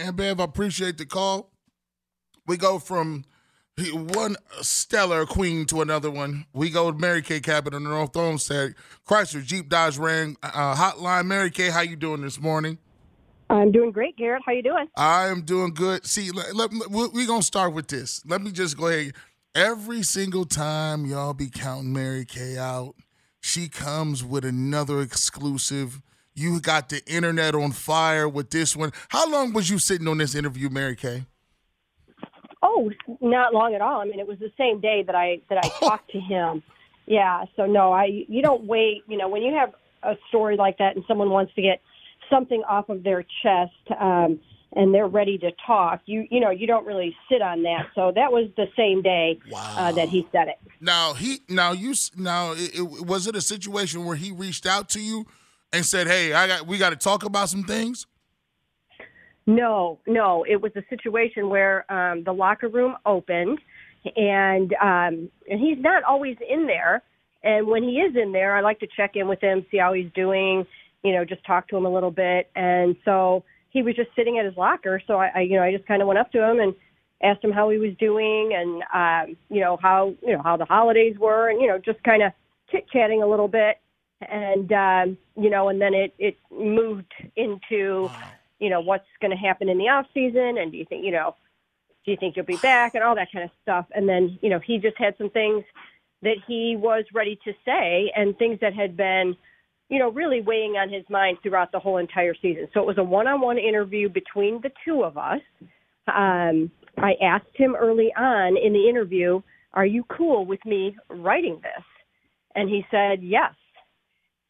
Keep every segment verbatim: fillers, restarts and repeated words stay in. And, Bev, I appreciate the call. We go from one stellar queen to another one. We go to Mary Kay Cabot on the North Homestead, Chrysler Jeep Dodge Ram uh, hotline. Mary Kay, how you doing this morning? I'm doing great, Garrett. How you doing? I am doing good. See, let, let, we're going to start with this. Let me just go ahead. Every single time y'all be counting Mary Kay out, she comes with another exclusive. You got the internet on fire with this one. How long was you sitting on this interview, Mary Kay? Oh, not long at all. I mean, it was the same day that I that I talked to him. Yeah, so no, I you don't wait. You know, when you have a story like that and someone wants to get something off of their chest um, and they're ready to talk, you you know, you don't really sit on that. So that was the same day wow. uh, that he said it. Now he now you now it, it, was it a situation where he reached out to you and said, "Hey, I got we got to talk about some things"? No, no. It was a situation where um, the locker room opened, and um, and he's not always in there. And when he is in there, I like to check in with him, see how he's doing, you know, just talk to him a little bit. And so he was just sitting at his locker. So I, I you know, I just kind of went up to him and asked him how he was doing, and um, you know how you know how the holidays were, and you know just kind of chit chatting a little bit. And um, you know, and then it it moved into. Wow. You know, what's going to happen in the off season, and do you think, you know, do you think you'll be back, and all that kind of stuff. And then, you know, he just had some things that he was ready to say, and things that had been, you know, really weighing on his mind throughout the whole entire season. So it was a one-on-one interview between the two of us. Um, I asked him early on in the interview, "Are you cool with me writing this?" And he said, "Yes."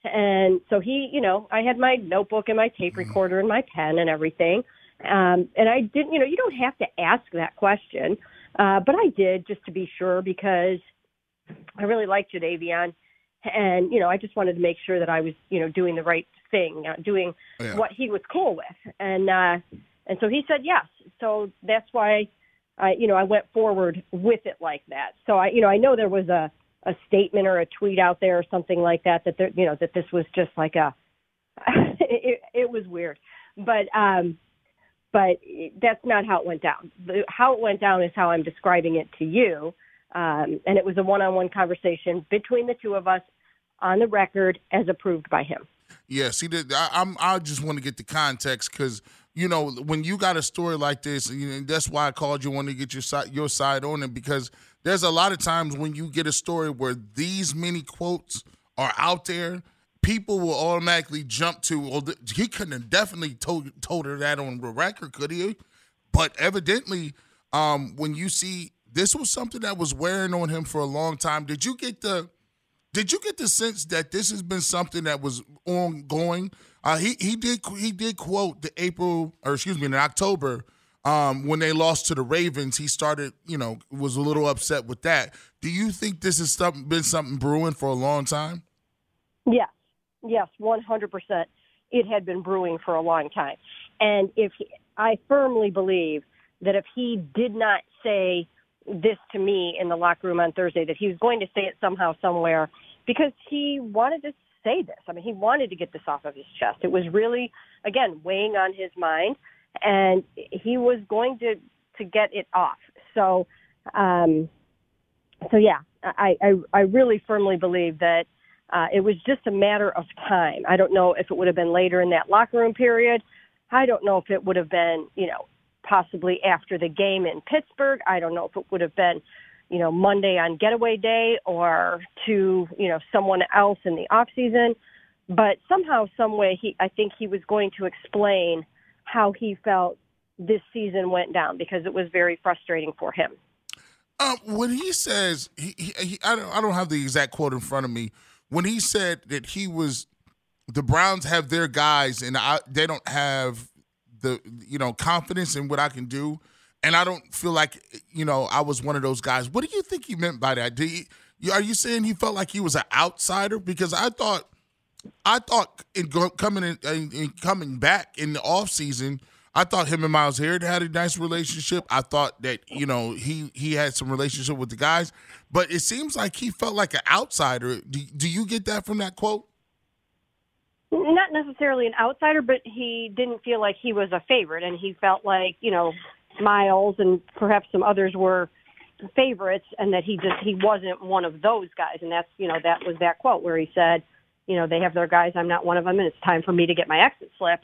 And so he, you know, I had my notebook and my tape recorder and my pen and everything. Um, and I didn't, you know, you don't have to ask that question. Uh, but I did just to be sure, because I really liked Jadeveon. And, you know, I just wanted to make sure that I was, you know, doing the right thing, uh, doing yeah. what he was cool with. And uh, and so he said yes. So that's why, I, you know, I went forward with it like that. So, I, you know, I know there was a. a statement or a tweet out there or something like that, that there, you know, that this was just like a, it, it was weird, but, um, but that's not how it went down. How it went down is how I'm describing it to you. Um, and it was a one-on-one conversation between the two of us on the record as approved by him. Yes. He did. I, I'm, I just want to get the context, because, you know, when you got a story like this, and that's why I called you, want to get your side, your side on it, because there's a lot of times when you get a story where these many quotes are out there, people will automatically jump to, well, he couldn't have definitely told, told her that on the record, could he? But evidently, um, when you see, this was something that was wearing on him for a long time. Did you get the, did you get the sense that this has been something that was ongoing? Uh, he he did he did quote the April or excuse me in October. Um, when they lost to the Ravens, he started, you know, was a little upset with that. Do you think this has something, been something brewing for a long time? Yes. Yes, one hundred percent. It had been brewing for a long time. And if he, I firmly believe that if he did not say this to me in the locker room on Thursday, that he was going to say it somehow, somewhere, because he wanted to say this. I mean, he wanted to get this off of his chest. It was really, again, weighing on his mind. And he was going to, to get it off. So, um, so yeah, I, I, I really firmly believe that uh, it was just a matter of time. I don't know if it would have been later in that locker room period. I don't know if it would have been, you know, possibly after the game in Pittsburgh. I don't know if it would have been, you know, Monday on getaway day, or to, you know, someone else in the off season. But somehow, some way, he, I think he was going to explain how he felt this season went down, because it was very frustrating for him. Um, when he says, he, he, he, I don't, I don't have the exact quote in front of me. When he said that he was, the Browns have their guys, and I, they don't have the, you know, confidence in what I can do, and I don't feel like, you know, I was one of those guys. What do you think he meant by that? Do you, are you saying he felt like he was an outsider? Because I thought. I thought in coming in, in coming back in the offseason, I thought him and Myles Garrett had a nice relationship. I thought that, you know, he, he had some relationship with the guys. But it seems like he felt like an outsider. Do, do you get that from that quote? not necessarily an outsider, but he didn't feel like he was a favorite, and he felt like, you know, Myles and perhaps some others were favorites, and that he just he wasn't one of those guys. And that's, you know, that was that quote where he said, you know, they have their guys, I'm not one of them, and it's time for me to get my exit slip.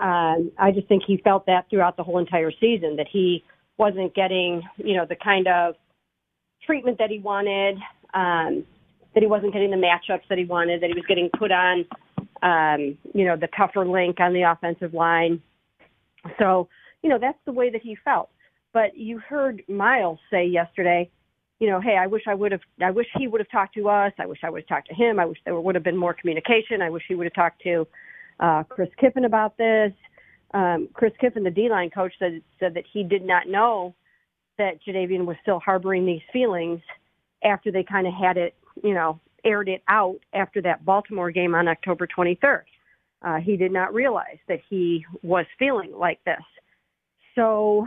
Um, I just think he felt that throughout the whole entire season, that he wasn't getting, you know, the kind of treatment that he wanted, um, that he wasn't getting the matchups that he wanted, that he was getting put on, um, you know, the tougher link on the offensive line. So, you know, that's the way that he felt. But you heard Myles say yesterday, you know, hey, I wish I would have, I wish he would have talked to us. I wish I would have talked to him. I wish there would have been more communication. I wish he would have talked to uh, Chris Kiffin about this. Um, Chris Kiffin, the D-line coach, said, said that he did not know that Jadeveon was still harboring these feelings after they kind of had it, you know, aired it out after that Baltimore game on October twenty-third. Uh, he did not realize that he was feeling like this. So,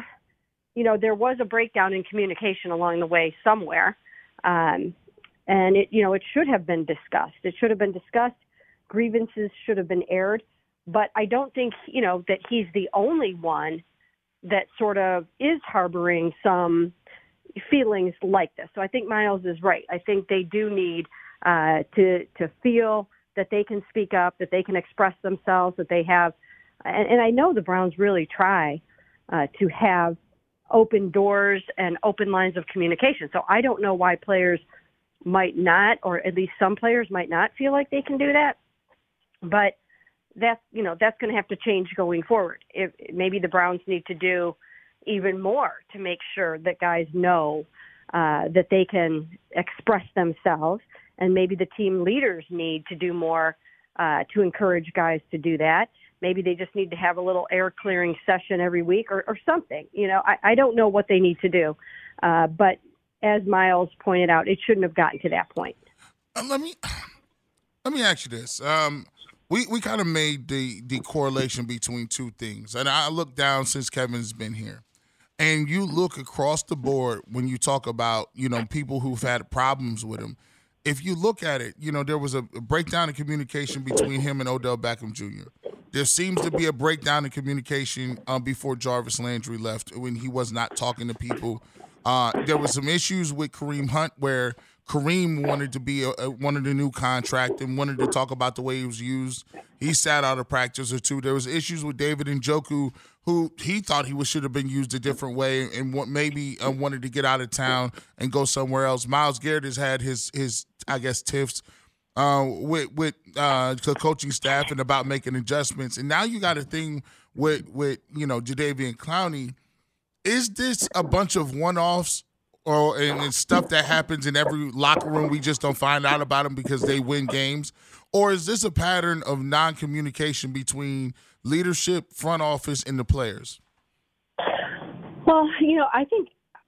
you know, there was a breakdown in communication along the way somewhere. Um, and, it, you know, it should have been discussed. It should have been discussed. Grievances should have been aired. But I don't think, you know, that he's the only one that sort of is harboring some feelings like this. So I think Myles is right. I think they do need uh, to to feel that they can speak up, that they can express themselves, that they have. And, and I know the Browns really try uh, to have open doors and open lines of communication. So I don't know why players might not, or at least some players might not feel like they can do that. But that's, you know, that's going to have to change going forward. If maybe the Browns need to do even more to make sure that guys know uh, that they can express themselves. And maybe the team leaders need to do more uh, to encourage guys to do that. Maybe they just need to have a little air clearing session every week or, or something. You know, I, I don't know what they need to do. Uh, but as Myles pointed out, it shouldn't have gotten to that point. Um, let me let me ask you this. Um, we we kind of made the, the correlation between two things. And I looked down since Kevin's been here. And you look across the board when you talk about, you know, people who've had problems with him. If you look at it, you know, there was a breakdown in communication between him and Odell Beckham Junior There seems to be a breakdown in communication um, before Jarvis Landry left when he was not talking to people. Uh, there were some issues with Kareem Hunt where Kareem wanted to be a, a, wanted a new contract and wanted to talk about the way he was used. He sat out of practice or two. There was issues with David Njoku, who he thought he was, should have been used a different way and what maybe uh, wanted to get out of town and go somewhere else. Myles Garrett has had his, his I guess, tiffs uh, with, with uh, the coaching staff and about making adjustments. And now you got a thing with, with you know, Jadeveon Clowney. Is this a bunch of one-offs? Or and, and stuff that happens in every locker room, we just don't find out about them because they win games? Or is this a pattern of non-communication between leadership, front office, and the players? Well, you know, I think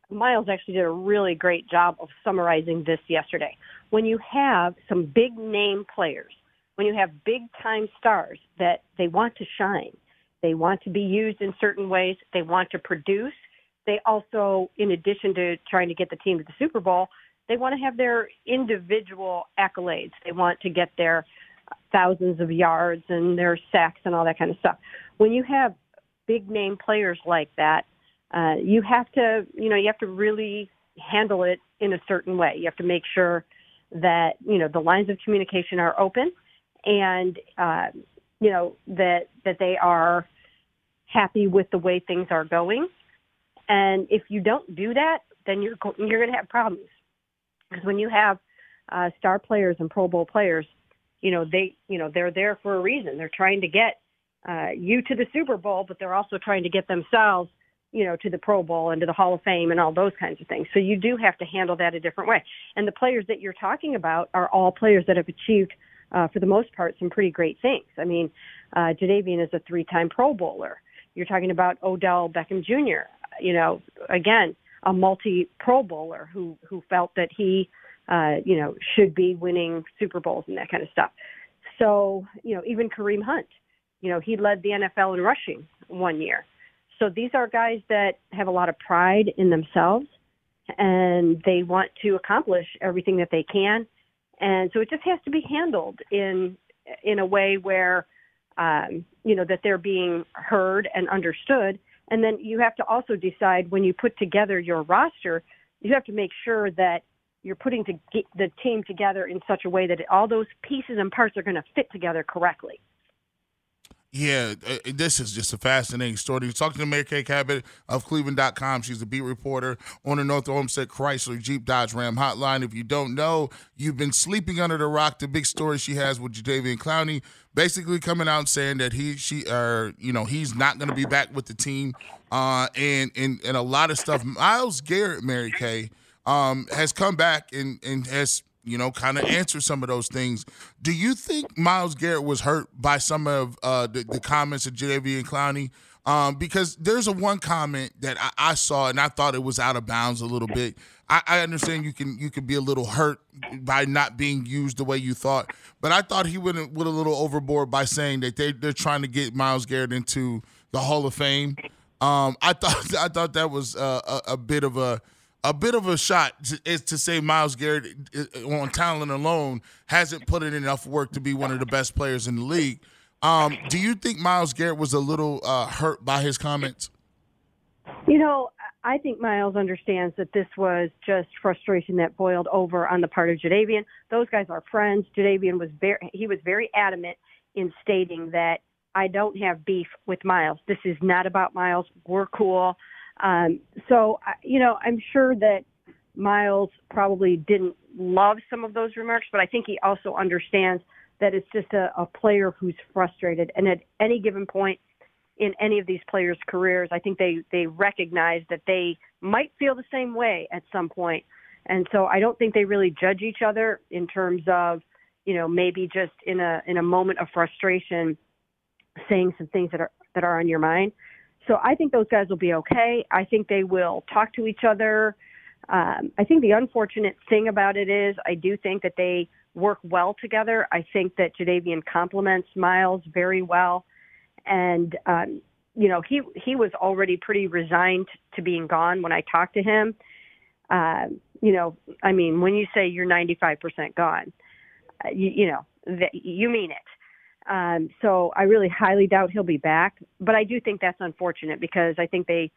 Myles actually did a really great job of summarizing this yesterday. When you have some big-name players, when you have big-time stars that they want to shine, they want to be used in certain ways, they want to produce. They also, in addition to trying to get the team to the Super Bowl, they want to have their individual accolades. They want to get their thousands of yards and their sacks and all that kind of stuff. When you have big-name players like that, uh, you have to, you know, you have to really handle it in a certain way. You have to make sure that, you know, the lines of communication are open and, uh, you know, that that they are happy with the way things are going. And if you don't do that, then you're you're going to have problems. Because when you have uh, star players and Pro Bowl players, you know they you know they're there for a reason. They're trying to get uh, you to the Super Bowl, but they're also trying to get themselves, you know, to the Pro Bowl and to the Hall of Fame and all those kinds of things. So you do have to handle that a different way. And the players that you're talking about are all players that have achieved, uh, for the most part, some pretty great things. I mean, uh, Jadeveon is a three-time Pro Bowler. You're talking about Odell Beckham Junior You know, again, a multi-Pro Bowler who, who felt that he, uh, you know, should be winning Super Bowls and that kind of stuff. So, you know, even Kareem Hunt, you know, he led the N F L in rushing one year. So these are guys that have a lot of pride in themselves and they want to accomplish everything that they can. And so it just has to be handled in in a way where, um, you know, that they're being heard and understood. And then you have to also decide when you put together your roster, you have to make sure that you're putting to get the team together in such a way that all those pieces and parts are going to fit together correctly. Yeah, this is just a fascinating story. You're talking to Mary Kay Cabot of Cleveland dot com. She's a beat reporter on the North Olmsted Chrysler Jeep Dodge Ram hotline. If you don't know, you've been sleeping under the rock. The big story she has with Jadeveon Clowney, basically coming out and saying that he, she, or uh, you know, he's not going to be back with the team, uh, and and and a lot of stuff. Myles Garrett, Mary Kay, um, has come back and and has, you know, kind of answer some of those things. Do you think Myles Garrett was hurt by some of uh, the, the comments of Jadeveon Clowney? Um, because there's a one comment that I, I saw, and I thought it was out of bounds a little bit. I, I understand you can you can be a little hurt by not being used the way you thought, but I thought he went, went a little overboard by saying that they, they're trying to get Myles Garrett into the Hall of Fame. Um, I thought I thought that was a, a, a bit of a – A bit of a shot to, is to say Myles Garrett, on talent alone, hasn't put in enough work to be one of the best players in the league. Um, do you think Myles Garrett was a little uh, hurt by his comments? You know, I think Myles understands that this was just frustration that boiled over on the part of Jadeveon. Those guys are friends. Jadeveon was very, he was very adamant in stating that I don't have beef with Myles. This is not about Myles. We're cool. Um, so, you know, I'm sure that Myles probably didn't love some of those remarks, but I think he also understands that it's just a, a player who's frustrated. And at any given point in any of these players' careers, I think they, they recognize that they might feel the same way at some point. And so I don't think they really judge each other in terms of, you know, maybe just in a, in a moment of frustration, saying some things that are, that are on your mind. So I think those guys will be okay. I think they will talk to each other. Um, I think the unfortunate thing about it is I do think that they work well together. I think that Jadeveon compliments Myles very well. And, um, you know, he, he was already pretty resigned to being gone when I talked to him. Uh, you know, I mean, when you say you're ninety-five percent gone, uh, you, you know, th- you mean it. Um, so I really highly doubt he'll be back, but I do think that's unfortunate because I think they,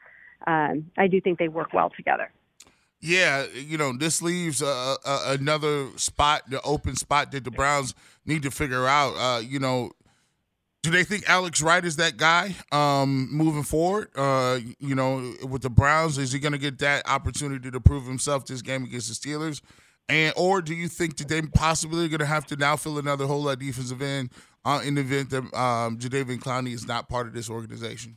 um, I do think they work well together. Yeah, you know, this leaves uh, uh, another spot, the open spot that the Browns need to figure out. Uh, you know, do they think Alex Wright is that guy um, moving forward? Uh, you know, with the Browns, is he going to get that opportunity to prove himself this game against the Steelers? And or do you think that they possibly are going to have to now fill another hole at defensive end uh, in the event that um, Jadeveon Clowney is not part of this organization?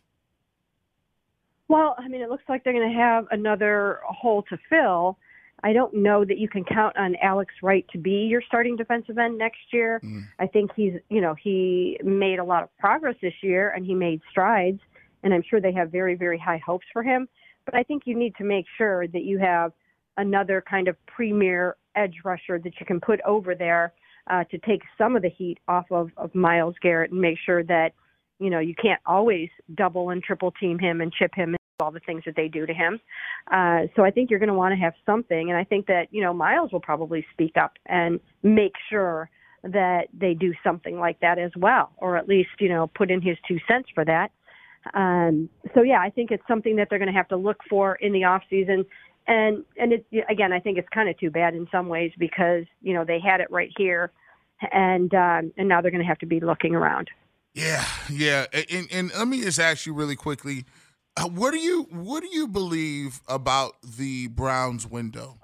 Well, I mean, it looks like they're going to have another hole to fill. I don't know that you can count on Alex Wright to be your starting defensive end next year. Mm. I think he's, you know, he made a lot of progress this year and he made strides, and I'm sure they have very, very high hopes for him. But I think you need to make sure that you have another kind of premier edge rusher that you can put over there uh, to take some of the heat off of, of Myles Garrett and make sure that, you know, you can't always double and triple team him and chip him and all the things that they do to him. Uh, so I think you're going to want to have something. And I think that, you know, Myles will probably speak up and make sure that they do something like that as well, or at least, you know, put in his two cents for that. Um, so, yeah, I think it's something that they're going to have to look for in the offseason. And, and it, again, I think it's kind of too bad in some ways because, you know, they had it right here and, um, and now they're going to have to be looking around. Yeah. Yeah. And, and let me just ask you really quickly, what do you, what do you believe about the Browns window?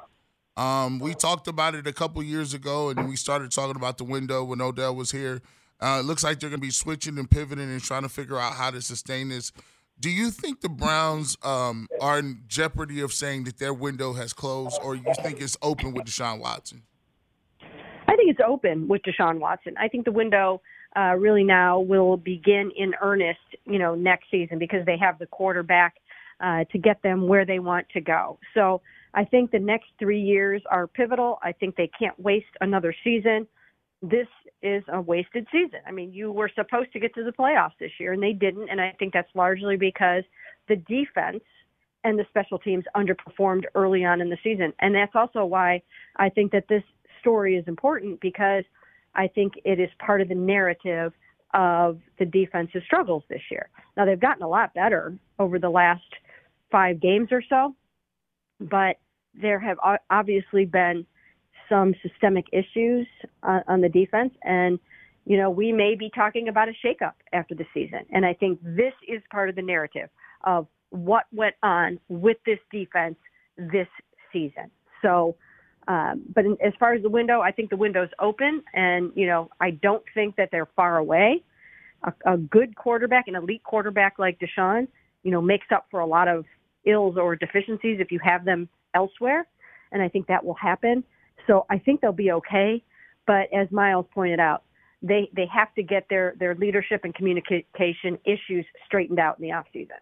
Um, we talked about it a couple years ago and we started talking about the window when Odell was here. Uh, it looks like they're going to be switching and pivoting and trying to figure out how to sustain this. Do you think the Browns um, are in jeopardy of saying that their window has closed, or you think it's open with Deshaun Watson? I think it's open with Deshaun Watson. I think the window uh, really now will begin in earnest, you know, next season because they have the quarterback uh, to get them where they want to go. So I think the next three years are pivotal. I think they can't waste another season. This is a wasted season. I mean, you were supposed to get to the playoffs this year, and they didn't, and I think that's largely because the defense and the special teams underperformed early on in the season. And that's also why I think that this story is important because I think it is part of the narrative of the defensive struggles this year. Now, they've gotten a lot better over the last five games or so, but there have obviously been some systemic issues uh, on the defense. And, you know, we may be talking about a shakeup after the season. And I think this is part of the narrative of what went on with this defense this season. So, Um, but in, as far as the window, I think the window's open, and, you know, I don't think that they're far away. A, a good quarterback, an elite quarterback like Deshaun, you know, makes up for a lot of ills or deficiencies if you have them elsewhere, and I think that will happen. So I think they'll be okay, but as Myles pointed out, they, they have to get their, their leadership and communication issues straightened out in the offseason.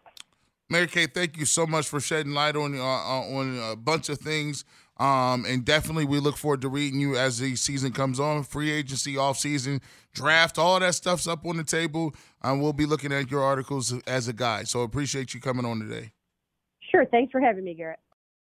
Mary Kay, thank you so much for shedding light on uh, on a bunch of things. Um, and definitely we look forward to reading you as the season comes on. Free agency, offseason, draft, all that stuff's up on the table. And we'll be looking at your articles as a guide. So appreciate you coming on today. Sure. Thanks for having me, Garrett.